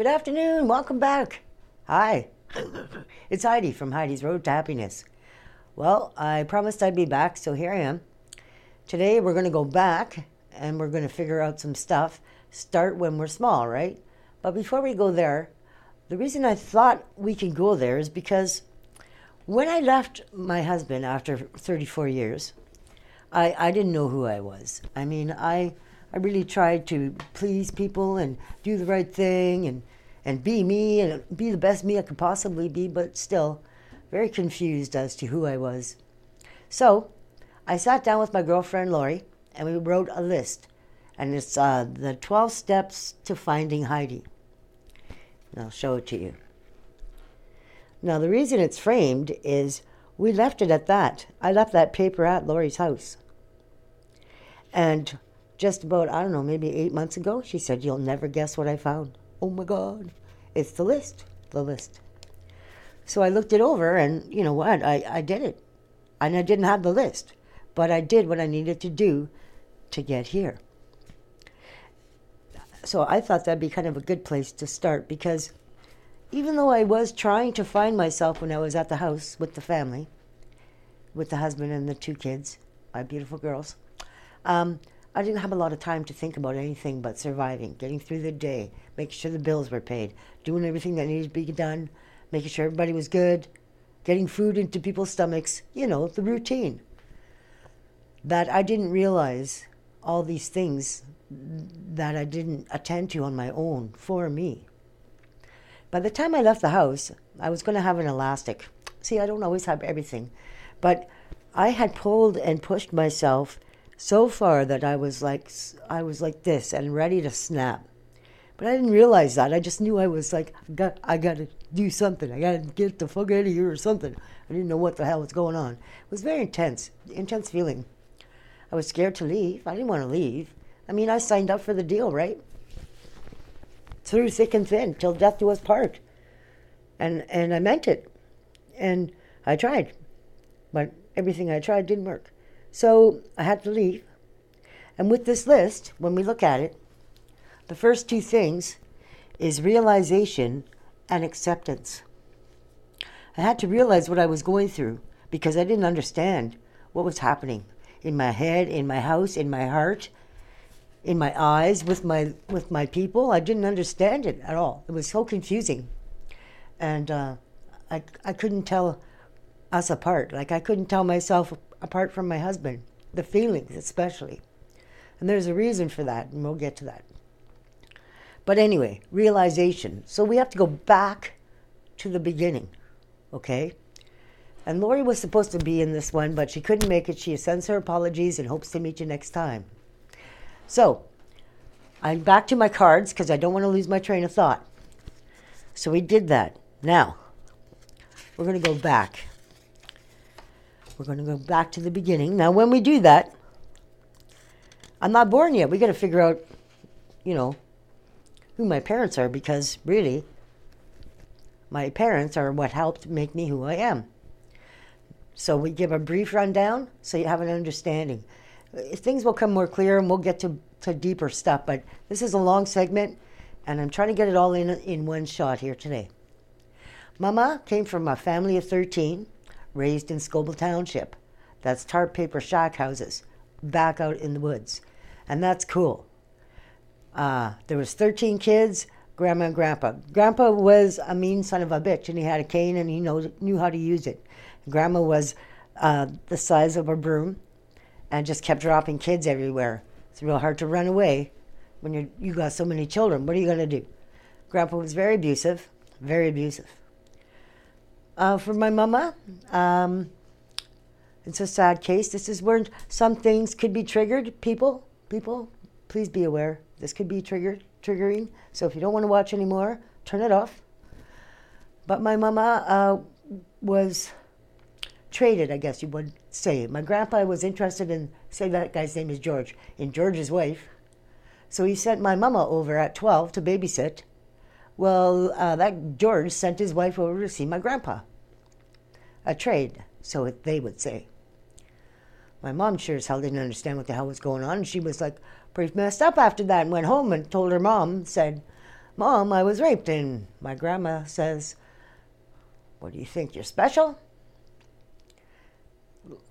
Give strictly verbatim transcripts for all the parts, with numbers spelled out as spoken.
Good afternoon, welcome back. Hi, it's Heidi from Heidi's Road to Happiness. Well, I promised I'd be back, so here I am. Today we're gonna go back and we're gonna figure out some stuff. Start when we're small, right? But before we go there, the reason I thought we could go there is because when I left my husband after thirty-four years, I, I didn't know who I was. I mean, I I really tried to please people and do the right thing and, and be me and be the best me I could possibly be, but still very confused as to who I was. So I sat down with my girlfriend, Lori, and we wrote a list. And it's uh, the twelve steps to finding Heidi. And I'll show it to you. Now, the reason it's framed is we left it at that. I left that paper at Lori's house. And just about, I don't know, maybe eight months ago, she said, "You'll never guess what I found." Oh, my God. It's the list, the list. So I looked it over, and you know what? I, I did it. And I didn't have the list, but I did what I needed to do to get here. So I thought that'd be kind of a good place to start, because even though I was trying to find myself when I was at the house with the family, with the husband and the two kids, my beautiful girls, um, I didn't have a lot of time to think about anything but surviving, getting through the day, making sure the bills were paid, doing everything that needed to be done, making sure everybody was good, getting food into people's stomachs, you know, the routine. That I didn't realize all these things that I didn't attend to on my own, for me. By the time I left the house, I was going to have an elastic. See, I don't always have everything, but I had pulled and pushed myself so far that I was like, I was like this and ready to snap. But I didn't realize that. I just knew I was like, I got, I got to do something. I got to get the fuck out of here or something. I didn't know what the hell was going on. It was very intense, intense feeling. I was scared to leave. I didn't want to leave. I mean, I signed up for the deal, right? Through thick and thin, till death do us part. And and I meant it. And I tried. But everything I tried didn't work. So I had to leave. And with this list, when we look at it, the first two things is realization and acceptance. I had to realize what I was going through because I didn't understand what was happening in my head, in my house, in my heart, in my eyes, with my with my people. I didn't understand it at all. It was so confusing. And uh, I, I couldn't tell us apart. Like, I couldn't tell myself apart from my husband, the feelings especially. And there's a reason for that, and we'll get to that. But anyway, realization. So we have to go back to the beginning, okay? And Lori was supposed to be in this one, but she couldn't make it. She sends her apologies and hopes to meet you next time. So, I'm back to my cards because I don't want to lose my train of thought. So we did that. Now, we're going to go back. We're going to go back to the beginning. Now, when we do that, I'm not born yet. We got to figure out, you know, who my parents are, because really, my parents are what helped make me who I am. So we give a brief rundown so you have an understanding. Things will come more clear, and we'll get to, to deeper stuff, but this is a long segment, and I'm trying to get it all in in one shot here today. Mama came from a family of thirteen, raised in Scoble Township. That's tar paper shack houses, back out in the woods, and that's cool. Uh, there was thirteen kids, Grandma and Grandpa. Grandpa was a mean son of a bitch, and he had a cane, and he knows, knew how to use it. Grandma was uh, the size of a broom, and just kept dropping kids everywhere. It's real hard to run away when you you got so many children. What are you going to do? Grandpa was very abusive, very abusive. Uh, for my mama, um, it's a sad case. This is where some things could be triggered. People, people, please be aware. This could be triggered, triggering. So if you don't want to watch anymore, turn it off. But my mama uh, was traded, I guess you would say. My grandpa was interested in, say that guy's name is George, in George's wife. So he sent my mama over at twelve to babysit. Well, uh, that George sent his wife over to see my grandpa. A trade, so it, they would say. My mom sure as hell didn't understand what the hell was going on. She was like pretty messed up after that and went home and told her mom, said, Mom, I was raped. And my grandma says, what do you think, you're special?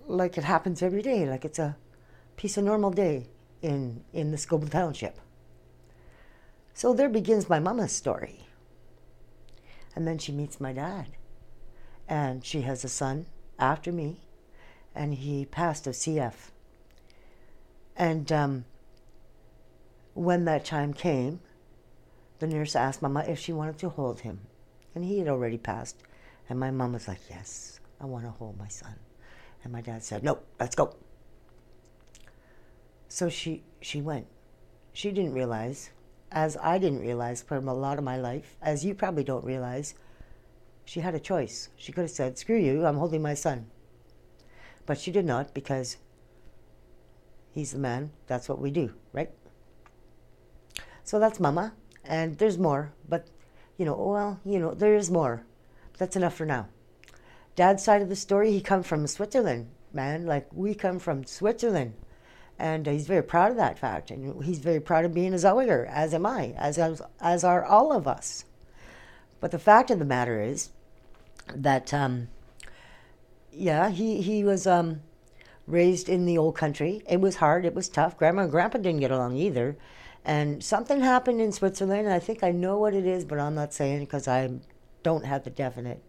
Like it happens every day, like it's a piece of normal day in, in the Scoble Township. So there begins my mama's story. And then she meets my dad. And she has a son after me, and he passed of C F. And um, when that time came, the nurse asked Mama if she wanted to hold him. And he had already passed. And my mom was like, yes, I want to hold my son. And my dad said, no, let's go. So she, she went. She didn't realize, as I didn't realize for a lot of my life, as you probably don't realize, she had a choice. She could have said, screw you, I'm holding my son. But she did not, because he's the man, that's what we do, right? So that's Mama, and there's more, but, you know, well, you know, there is more. That's enough for now. Dad's side of the story, he come from Switzerland, man, like we come from Switzerland. And he's very proud of that fact, and he's very proud of being a Zollinger, as am I, as, as, as are all of us. But the fact of the matter is that, um, yeah, he, he was um, raised in the old country. It was hard, it was tough. Grandma and Grandpa didn't get along either. And something happened in Switzerland, and I think I know what it is, but I'm not saying because I don't have the definite.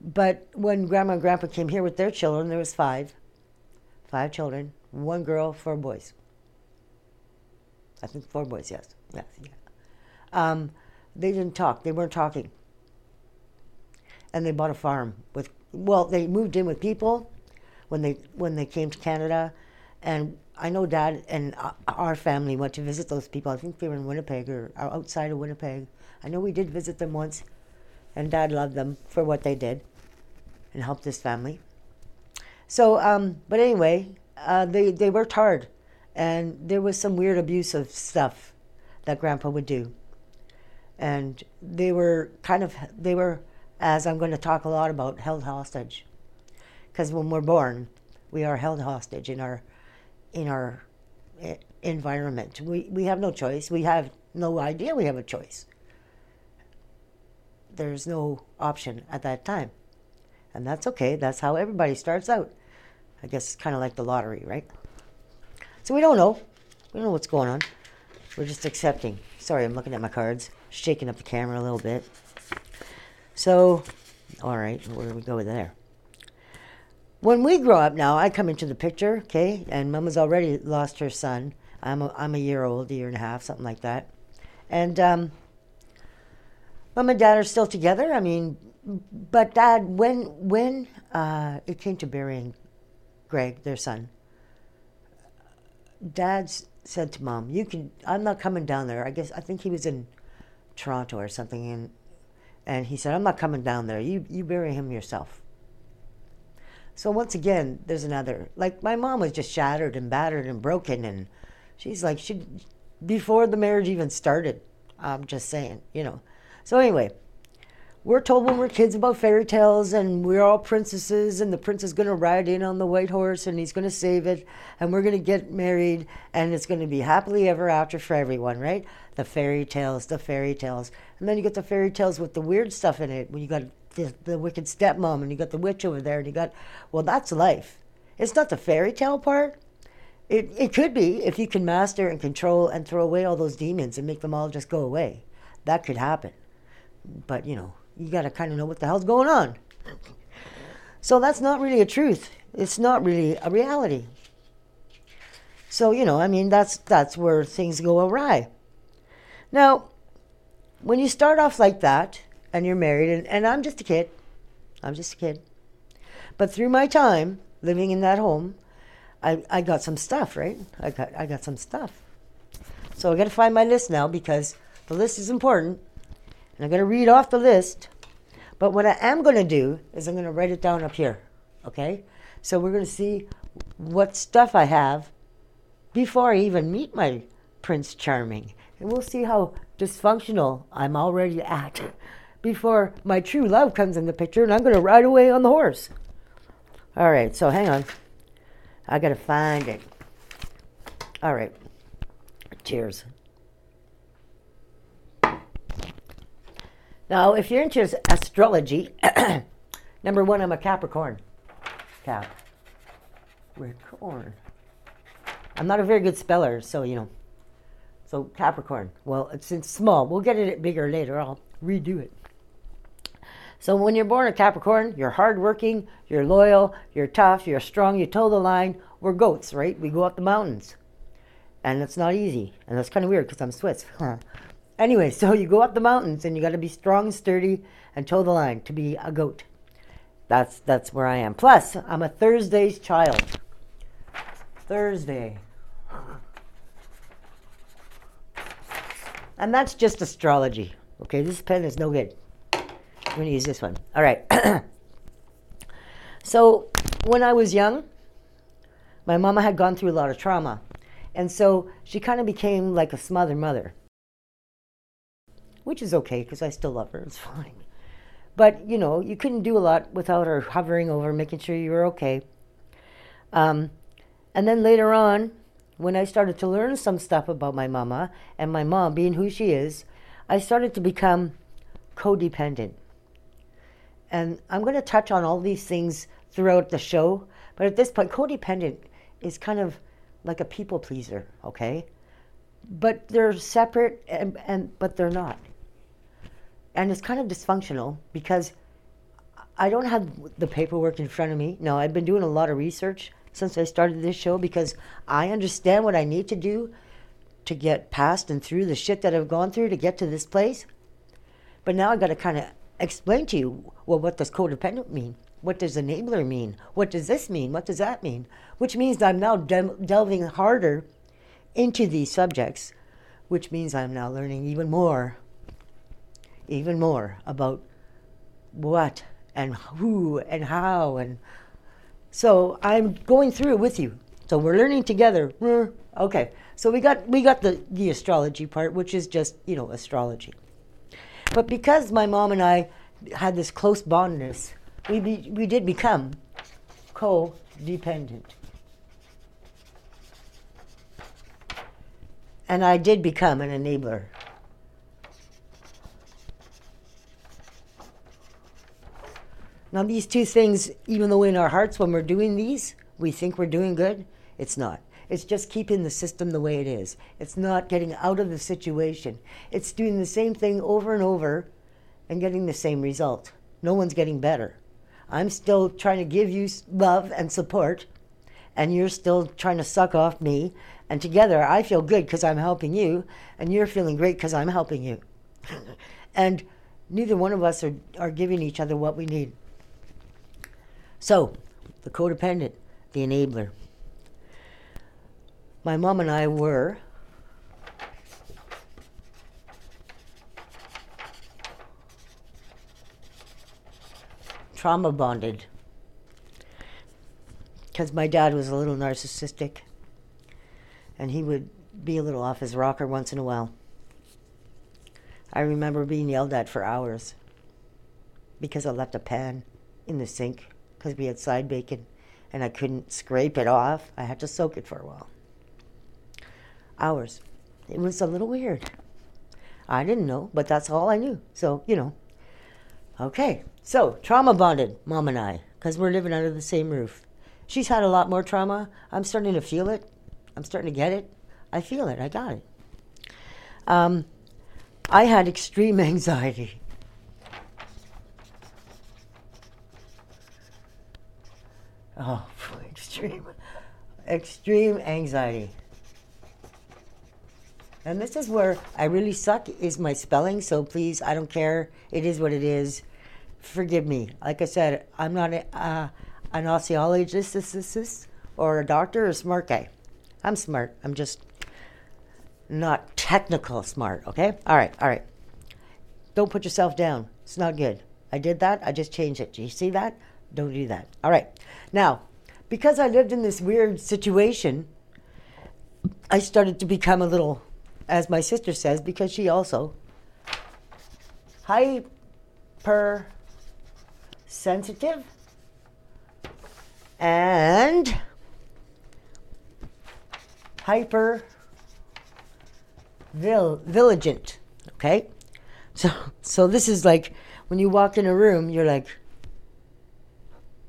But when Grandma and Grandpa came here with their children, there was five, five children. One girl, four boys. I think four boys, yes. yes yeah. Um, they didn't talk. They weren't talking. And they bought a farm with, well, they moved in with people when they when they came to Canada. And I know Dad and our family went to visit those people. I think they were in Winnipeg or outside of Winnipeg. I know we did visit them once. And Dad loved them for what they did and helped his family. So, um, but anyway... Uh, they, they worked hard, and there was some weird abusive stuff that Grandpa would do. And they were kind of, they were, as I'm going to talk a lot about, held hostage. Because when we're born, we are held hostage in our in our environment. We, we have no choice. We have no idea we have a choice. There's no option at that time. And that's okay. That's how everybody starts out. I guess it's kind of like the lottery, right? So we don't know. We don't know what's going on. We're just accepting. Sorry, I'm looking at my cards. Shaking up the camera a little bit. So, all right, where do we go there? When we grow up now, I come into the picture, okay? And Mama's already lost her son. I'm a, I'm a year old, a year and a half, something like that. And um, Mom and Dad are still together. I mean, but Dad, when, when uh, it came to burying Greg, their son, Dad said to Mom, "You can. I'm not coming down there." I guess I think he was in Toronto or something, and and he said, "I'm not coming down there. You you bury him yourself." So once again, there's another. Like my mom was just shattered and battered and broken, and she's like she before the marriage even started. I'm just saying, you know. So anyway. We're told when we're kids about fairy tales, and we're all princesses, and the prince is going to ride in on the white horse, and he's going to save it, and we're going to get married, and it's going to be happily ever after for everyone, right? The fairy tales, the fairy tales. And then you get the fairy tales with the weird stuff in it, when you got the, the wicked stepmom, and you got the witch over there, and you got, well, that's life. It's not the fairy tale part. It, it could be if you can master and control and throw away all those demons and make them all just go away. That could happen. But, you know. You got to kind of know what the hell's going on. So that's not really a truth. It's not really a reality. So, you know, I mean, that's that's where things go awry. Now, when you start off like that, and you're married, and, and I'm just a kid. I'm just a kid. But through my time living in that home, I, I got some stuff, right? I got, I got some stuff. So I got to find my list now, because the list is important. I'm going to read off the list, but what I am going to do is I'm going to write it down up here, okay? So we're going to see what stuff I have before I even meet my Prince Charming. And we'll see how dysfunctional I'm already at before my true love comes in the picture, and I'm going to ride away on the horse. All right, so hang on. I got to find it. All right. Cheers. Now, if you're into astrology, number one, I'm a Capricorn. Cap. We're corn. I'm not a very good speller, so, you know. So, Capricorn. Well, it's, it's small. We'll get it bigger later. I'll redo it. So, when you're born a Capricorn, you're hardworking, you're loyal, you're tough, you're strong, you toe the line. We're goats, right? We go up the mountains. And it's not easy. And that's kind of weird because I'm Swiss. Anyway, so you go up the mountains and you got to be strong, sturdy, and toe the line to be a goat. That's that's where I am. Plus, I'm a Thursday's child. Thursday. And that's just astrology. Okay, this pen is no good. I'm going to use this one. All right. So, when I was young, my mama had gone through a lot of trauma. And so she kind of became like a smothered mother. Which is okay, because I still love her. It's fine. But, you know, you couldn't do a lot without her hovering over, making sure you were okay. Um, and then later on, when I started to learn some stuff about my mama, and my mom being who she is, I started to become codependent. And I'm going to touch on all these things throughout the show. But at this point, codependent is kind of like a people pleaser, okay? But they're separate, and, and but they're not. And it's kind of dysfunctional because I don't have the paperwork in front of me. No, I've been doing a lot of research since I started this show because I understand what I need to do to get past and through the shit that I've gone through to get to this place. But now I've got to kind of explain to you, well, what does codependent mean? What does enabler mean? What does this mean? What does that mean? Which means that I'm now de- delving harder into these subjects, which means I'm now learning even more, even more about what and who and how. And so I'm going through it with you. So we're learning together. Okay. So we got we got the, the astrology part, which is just, you know, astrology. But because my mom and I had this close bondness, We be, we did become codependent. And I did become an enabler. Now these two things, even though in our hearts when we're doing these, we think we're doing good, it's not. It's just keeping the system the way it is. It's not getting out of the situation. It's doing the same thing over and over and getting the same result. No one's getting better. I'm still trying to give you love and support, and you're still trying to suck off me. And together, I feel good because I'm helping you, and you're feeling great because I'm helping you. And neither one of us are, are giving each other what we need. So, the codependent, the enabler. My mom and I were trauma bonded because my dad was a little narcissistic and he would be a little off his rocker once in a while. I remember being yelled at for hours because I left a pan in the sink because we had side bacon and I couldn't scrape it off. I had to soak it for a while. Hours. It was a little weird. I didn't know, but that's all I knew. So, you know. Okay, so trauma bonded, Mom and I, because we're living under the same roof. She's had a lot more trauma. I'm starting to feel it. I'm starting to get it. I feel it. I got it. Um, I had extreme anxiety. Oh, extreme, extreme anxiety. And this is where I really suck is my spelling, so please, I don't care. It is what it is. Forgive me. Like I said, I'm not a, uh, an osteologist this, this, this, or a doctor or a smart guy. I'm smart. I'm just not technical smart, okay? All right, all right. Don't put yourself down. It's not good. I did that. I just changed it. Do you see that? Don't do that. All right. Now, because I lived in this weird situation, I started to become a little... as my sister says, because she also hypersensitive and hypervigilant. Okay, So so this is like, when you walk in a room, you're like,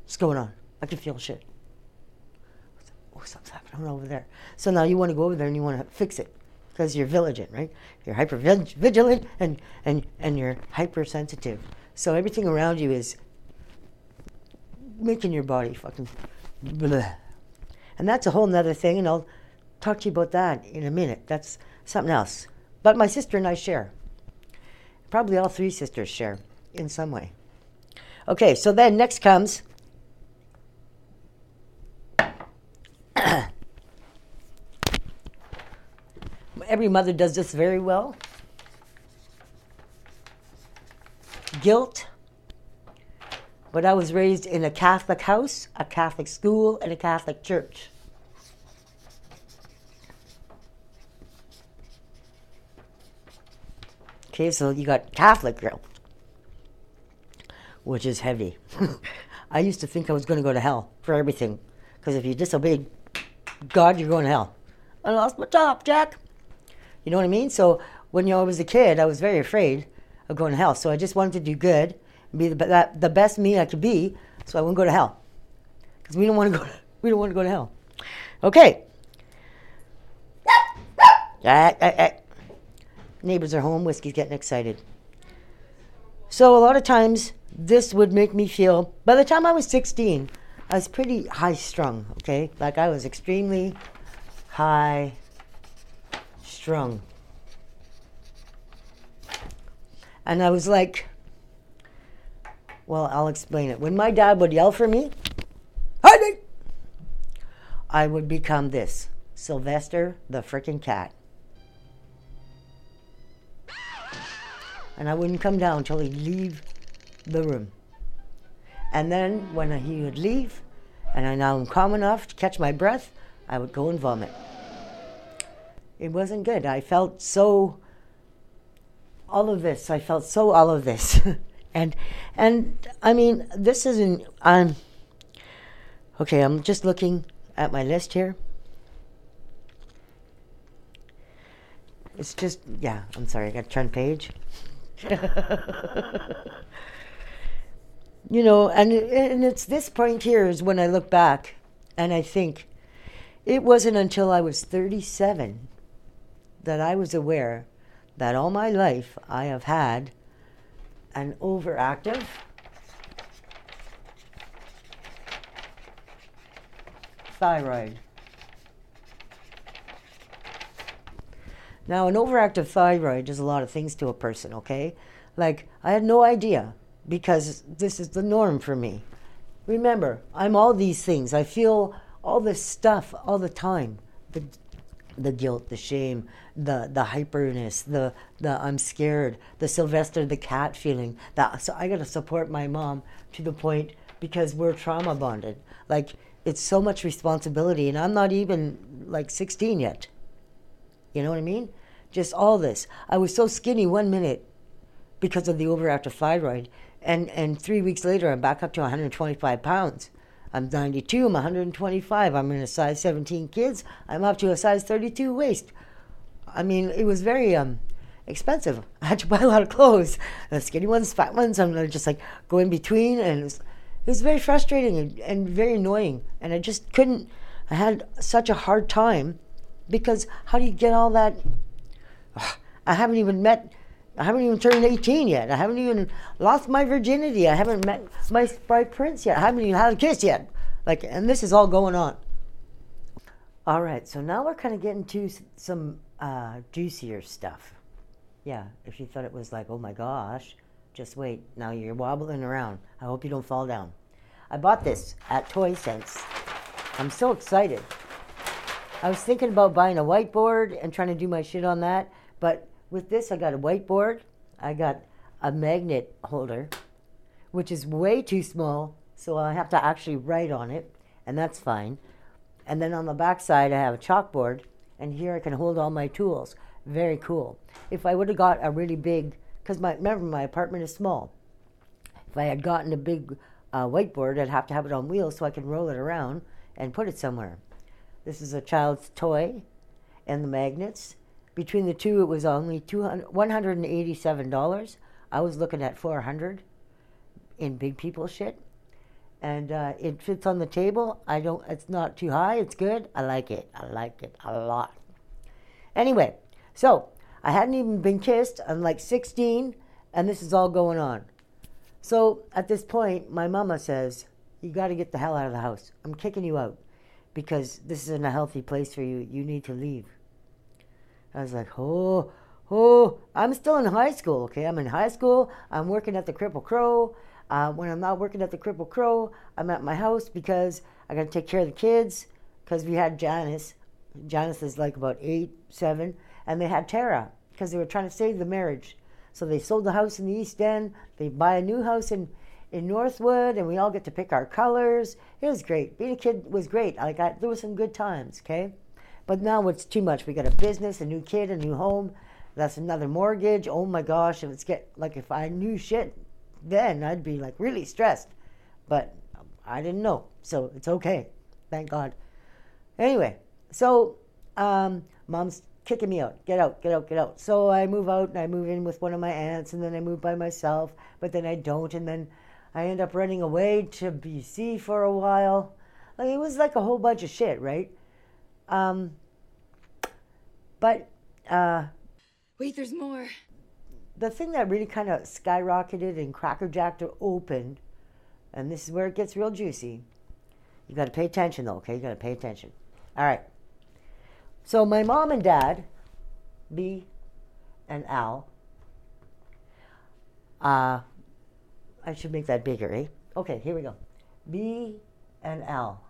what's going on? I can feel shit. Oh, something's happening over there. So now you want to go over there and you want to fix it because you're vigilant, right? You're hyper vigilant and, and, and you're hypersensitive. So everything around you is making your body fucking bleh. And that's a whole nother thing, and I'll talk to you about that in a minute. That's something else. But my sister and I share. Probably all three sisters share in some way. Okay, so then next comes every mother does this very well. Guilt. But I was raised in a Catholic house, a Catholic school, and a Catholic church. Okay, so you got Catholic guilt, which is heavy. I used to think I was going to go to hell for everything, because if you disobey God, you're going to hell. I lost my top, Jack. You know what I mean? So when you know, I was a kid, I was very afraid of going to hell. So I just wanted to do good and be the, that, the best me I could be, so I wouldn't go to hell, because we don't want to go. To, we don't want to go to hell. Okay. I, I, I. Neighbors are home. Whiskey's getting excited. So a lot of times, this would make me feel. By the time I was sixteen, I was pretty high strung. Okay, like I was extremely high strung. And I was like, well, I'll explain it. When my dad would yell for me, Heidi, I would become this, Sylvester the frickin' cat. And I wouldn't come down until he'd leave the room. And then when he would leave, and I now am calm enough to catch my breath, I would go and vomit. It wasn't good. I felt so all of this. I felt so all of this. and and I mean, this isn't, I'm, okay, I'm just looking at my list here. It's just, yeah, I'm sorry, I got to turn page. You know, and and it's this point here is when I look back and I think it wasn't until I was thirty-seven that I was aware that all my life I have had an overactive thyroid. Now, an overactive thyroid does a lot of things to a person, okay? Like, I had no idea, because this is the norm for me. Remember, I'm all these things. I feel all this stuff all the time. The, the guilt, the shame, the, the hyperness, the, the I'm scared, the Sylvester the cat feeling. That, so I got to support my mom to the point, because we're trauma bonded. Like, it's so much responsibility, and I'm not even, like, sixteen yet. You know what I mean? Just all this. I was so skinny one minute because of the overactive thyroid, and, and three weeks later I'm back up to one hundred twenty-five pounds. I'm ninety-two, I'm one hundred twenty-five, I'm in a size seventeen kids, I'm up to a size thirty-two waist. I mean, it was very um, expensive. I had to buy a lot of clothes, the skinny ones, fat ones, I'm just like go in between, and it was, it was very frustrating and, and very annoying, and I just couldn't, I had such a hard time. Because how do you get all that? Ugh, I haven't even met, I haven't even turned eighteen yet. I haven't even lost my virginity. I haven't met my spy prince yet. I haven't even had a kiss yet. Like, and this is all going on. All right, so now we're kind of getting to some uh, juicier stuff. Yeah, if you thought it was like, oh my gosh, just wait. Now you're wobbling around. I hope you don't fall down. I bought this at Toy Sense. I'm so excited. I was thinking about buying a whiteboard and trying to do my shit on that, but with this I got a whiteboard, I got a magnet holder, which is way too small, so I have to actually write on it, and that's fine. And then on the back side I have a chalkboard, and here I can hold all my tools. Very cool. If I would have got a really big, because my remember my apartment is small. If I had gotten a big uh, whiteboard, I'd have to have it on wheels so I can roll it around and put it somewhere. This is a child's toy and the magnets. between the two, it was only one hundred eighty-seven dollars. I was looking at four hundred dollars in big people shit. And uh, it fits on the table. I don't. It's not too high. It's good. I like it. I like it a lot. Anyway, so I hadn't even been kissed. I'm like sixteen, and this is all going on. So at this point, my mama says, "You got to get the hell out of the house. I'm kicking you out because this isn't a healthy place for you. You need to leave." I was like, "Oh, oh! I'm still in high school. Okay, I'm in high school. I'm working at the Cripple Crow." Uh, when I'm not working at the Cripple Crow, I'm at my house because I got to take care of the kids because we had Janice. Janice is like about eight, seven, and they had Tara because they were trying to save the marriage. So they sold the house in the East End. They buy a new house in, in Northwood, and we all get to pick our colors. It was great. Being a kid was great. Like I, there were some good times, okay? But now it's too much. We got a business, a new kid, a new home. That's another mortgage. Oh my gosh, if it's get like if I knew shit, then I'd be like really stressed, but I didn't know, so it's okay, thank God. Anyway, so um, mom's kicking me out, get out, get out, get out. So I move out and I move in with one of my aunts, and then I move by myself, but then I don't, and then I end up running away to B C for a while. Like, it was like a whole bunch of shit, right? Um, but uh, wait, there's more. The thing that really kind of skyrocketed and crackerjacked open, and this is where it gets real juicy. You got to pay attention, though, okay? You got to pay attention. All right. So my mom and dad, B and Al, uh, I should make that bigger, eh? Okay, here we go. B and Al.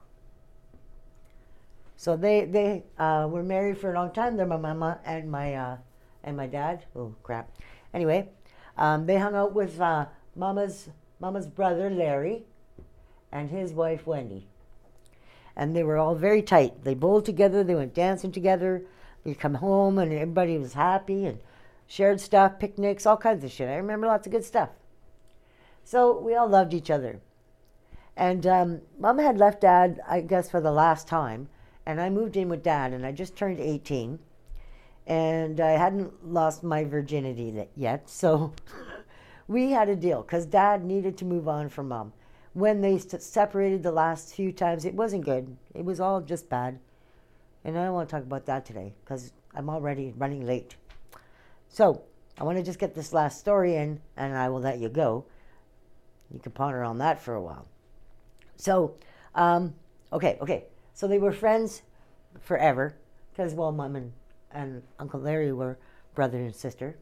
So they, they uh, were married for a long time. They're my mama and my, uh, and my dad. Oh, crap. Anyway, um, they hung out with uh, Mama's Mama's brother, Larry, and his wife, Wendy. And they were all very tight. They bowled together. They went dancing together. They come home, and everybody was happy and shared stuff, picnics, all kinds of shit. I remember lots of good stuff. So we all loved each other. And um, Mama had left Dad, I guess, for the last time. And I moved in with Dad, and I just turned eighteen. And I hadn't lost my virginity yet, so we had a deal because Dad needed to move on from Mom. When they st- separated the last few times, it wasn't good. It was all just bad, and I don't want to talk about that today because I'm already running late. So I want to just get this last story in, and I will let you go. You can ponder on that for a while. So, um, okay, okay. So they were friends forever because, well, Mom and and Uncle Larry were brother and sister.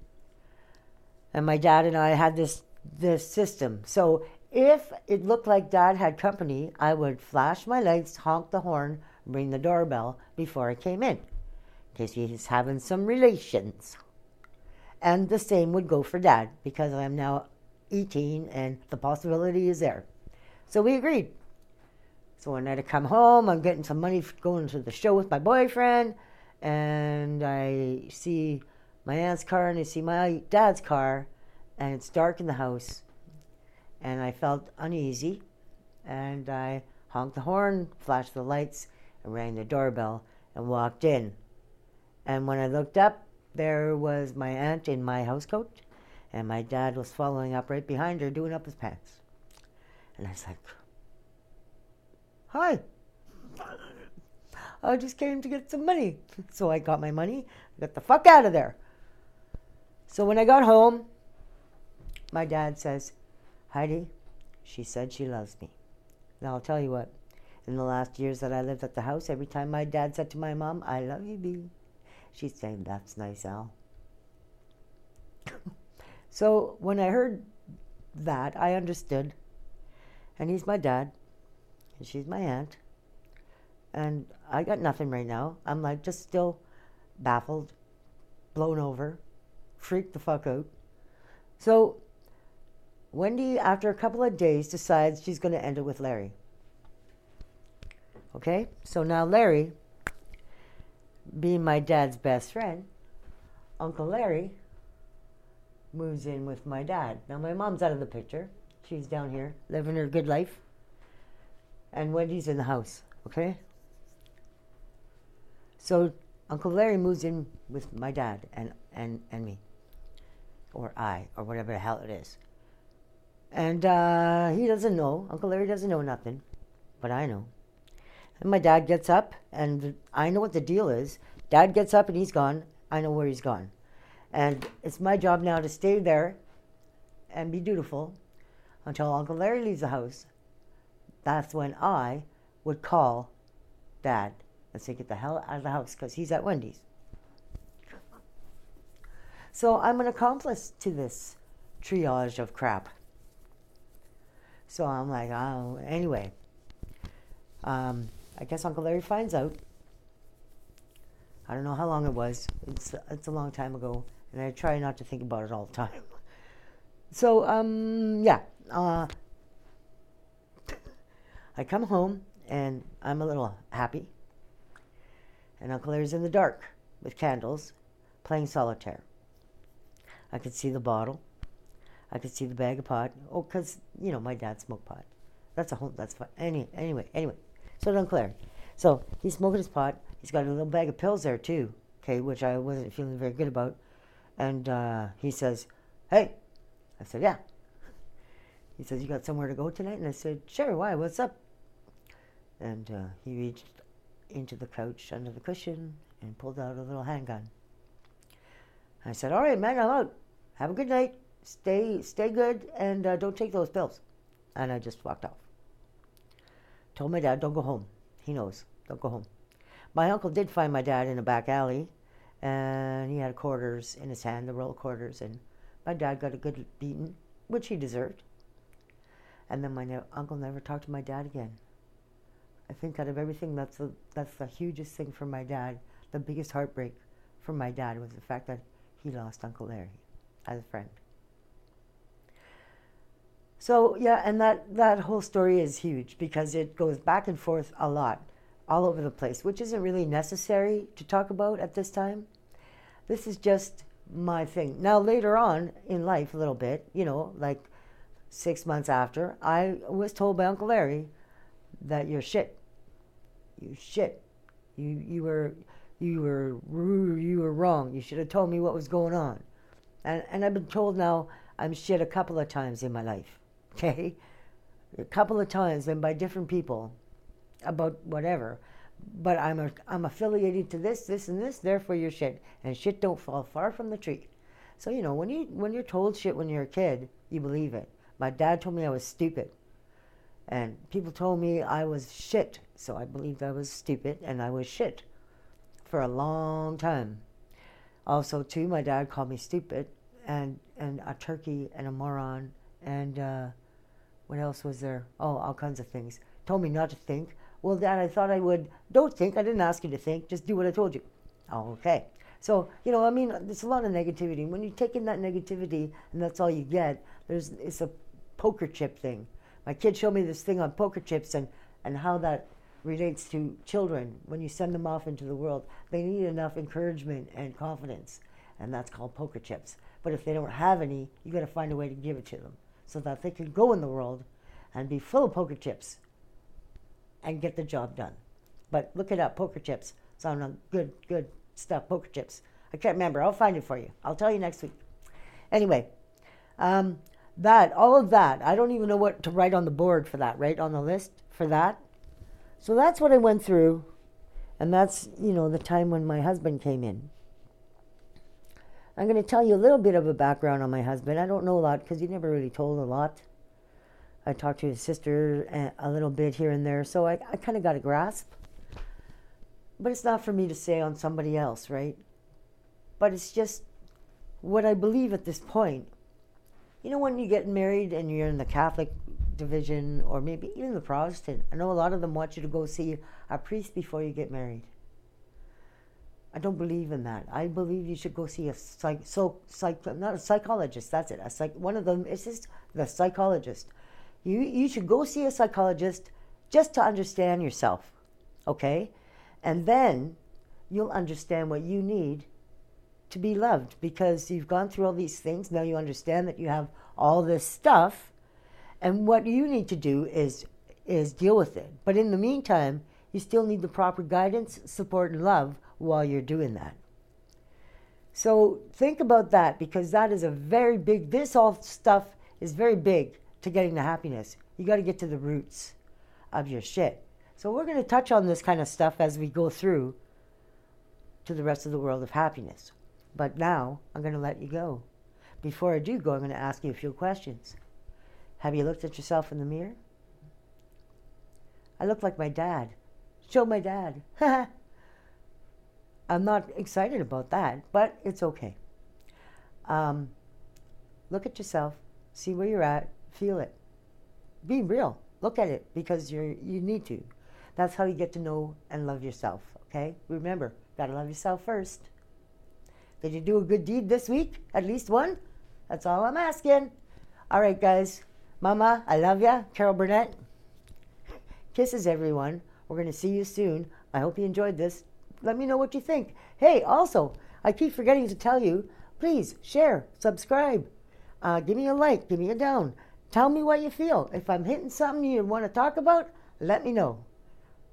And my dad and I had this this system. So if it looked like Dad had company, I would flash my lights, honk the horn, ring the doorbell before I came in, in case he's having some relations. And the same would go for Dad, because I'm now eighteen and the possibility is there. So we agreed. So one night I come home, I'm getting some money for going to the show with my boyfriend, and I see my aunt's car and I see my dad's car, and it's dark in the house, and I felt uneasy, and I honked the horn, flashed the lights, and rang the doorbell and walked in. And when I looked up, there was my aunt in my housecoat, and my dad was following up right behind her, doing up his pants. And I was like, "Hi. I just came to get some money." So I got my money, got the fuck out of there. So when I got home, my dad says, "Heidi, she said she loves me." And I'll tell you what, in the last years that I lived at the house, every time my dad said to my mom, "I love you, B," she'd say, "That's nice, Al." So when I heard that, I understood. And he's my dad, and she's my aunt. And I got nothing right now. I'm like just still baffled, blown over, freaked the fuck out. So Wendy, after a couple of days, decides she's going to end it with Larry. Okay? So now Larry, being my dad's best friend, Uncle Larry moves in with my dad. Now my mom's out of the picture. She's down here living her good life. And Wendy's in the house. Okay? So Uncle Larry moves in with my dad and, and, and me, or I, or whatever the hell it is. And uh, he doesn't know. Uncle Larry doesn't know nothing, but I know. And my dad gets up, and I know what the deal is. Dad gets up and he's gone. I know where he's gone. And it's my job now to stay there and be dutiful until Uncle Larry leaves the house. That's when I would call Dad and say, get the hell out of the house, because he's at Wendy's. So I'm an accomplice to this triage of crap. So I'm like, oh, anyway. Um, I guess Uncle Larry finds out. I don't know how long it was. It's it's a long time ago, and I try not to think about it all the time. So, um, yeah. Uh, I come home, and I'm a little happy. And Uncle Larry's in the dark with candles, playing solitaire. I could see the bottle. I could see the bag of pot. Oh, because, you know, my dad smoked pot. That's a whole, that's fine. Any, anyway, anyway. So, Uncle Larry. So, he's smoking his pot. He's got a little bag of pills there, too, okay, which I wasn't feeling very good about. And uh, he says, hey. I said, yeah. He says, you got somewhere to go tonight? And I said, sure, why, what's up? And uh, he reached into the couch under the cushion and pulled out a little handgun. I said, all right, man, I'm out. Have a good night. Stay stay good, and uh, don't take those pills. And I just walked off. Told my dad, don't go home. He knows, don't go home. My uncle did find my dad in a back alley, and he had quarters in his hand, the roll of quarters, and my dad got a good beating, which he deserved. And then my ne- uncle never talked to my dad again. I think out of everything, that's the, that's the hugest thing for my dad. The biggest heartbreak for my dad was the fact that he lost Uncle Larry as a friend. So, yeah, and that, that whole story is huge because it goes back and forth a lot. All over the place, which isn't really necessary to talk about at this time. This is just my thing. Now, later on in life, a little bit, you know, like six months after, I was told by Uncle Larry that you're shit. You shit. You you were you were you were wrong. You should have told me what was going on. And and I've been told now I'm shit a couple of times in my life. Okay, a couple of times, and by different people. About whatever, but I'm a, I'm affiliated to this, this, and this. Therefore, you're shit, and shit don't fall far from the tree. So you know when you when you're told shit when you're a kid, you believe it. My dad told me I was stupid, and people told me I was shit, so I believed I was stupid, and I was shit for a long time. Also, too, my dad called me stupid and and a turkey and a moron and uh, what else was there? Oh, all kinds of things. Told me not to think. Well, Dad, I thought I would. Don't think. I didn't ask you to think. Just do what I told you. Okay. So, you know, I mean, there's a lot of negativity. When you take in that negativity and that's all you get, there's it's a poker chip thing. My kid showed me this thing on poker chips and, and how that relates to children. When you send them off into the world, they need enough encouragement and confidence, and that's called poker chips. But if they don't have any, you got to find a way to give it to them so that they can go in the world and be full of poker chips and get the job done. But look it up, poker chips. Sound good, good stuff, poker chips. I can't remember, I'll find it for you. I'll tell you next week. Anyway, um, that, all of that, I don't even know what to write on the board for that, right, on the list for that. So that's what I went through, and that's, you know, the time when my husband came in. I'm gonna tell you a little bit of a background on my husband. I don't know a lot, because he never really told a lot. I talked to his sister a little bit here and there, so I, I kind of got a grasp. But it's not for me to say on somebody else, right? But it's just what I believe at this point. You know, when you get married and you're in the Catholic division, or maybe even the Protestant, I know a lot of them want you to go see a priest before you get married. I don't believe in that. I believe you should go see a psych, so, psych not a psychologist, that's it. A psych, one of them, it's just the psychologist. You you should go see a psychologist just to understand yourself, okay? And then you'll understand what you need to be loved because you've gone through all these things. Now you understand that you have all this stuff, and what you need to do is is deal with it. But in the meantime, you still need the proper guidance, support, and love while you're doing that. So think about that, because that is a very big, this all stuff is very big to getting to happiness. You got to get to the roots of your shit. So we're going to touch on this kind of stuff as we go through to the rest of the world of happiness. But now I'm going to let you go. Before I do go, I'm going to ask you a few questions. Have you looked at yourself in the mirror? I look like my dad. Show my dad. I'm not excited about that, but it's okay. Um, look at yourself. See where you're at. Feel it. Be real. Look at it, because you're, you need to. That's how you get to know and love yourself, okay? Remember, gotta love yourself first. Did you do a good deed this week? At least one? That's all I'm asking. All right, guys. Mama, I love ya. Carol Burnett. Kisses, everyone. We're going to see you soon. I hope you enjoyed this. Let me know what you think. Hey, also, I keep forgetting to tell you, please share, subscribe. Uh, give me a like. Give me a down. Tell me what you feel. If I'm hitting something you want to talk about, let me know.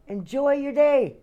Enjoy your day.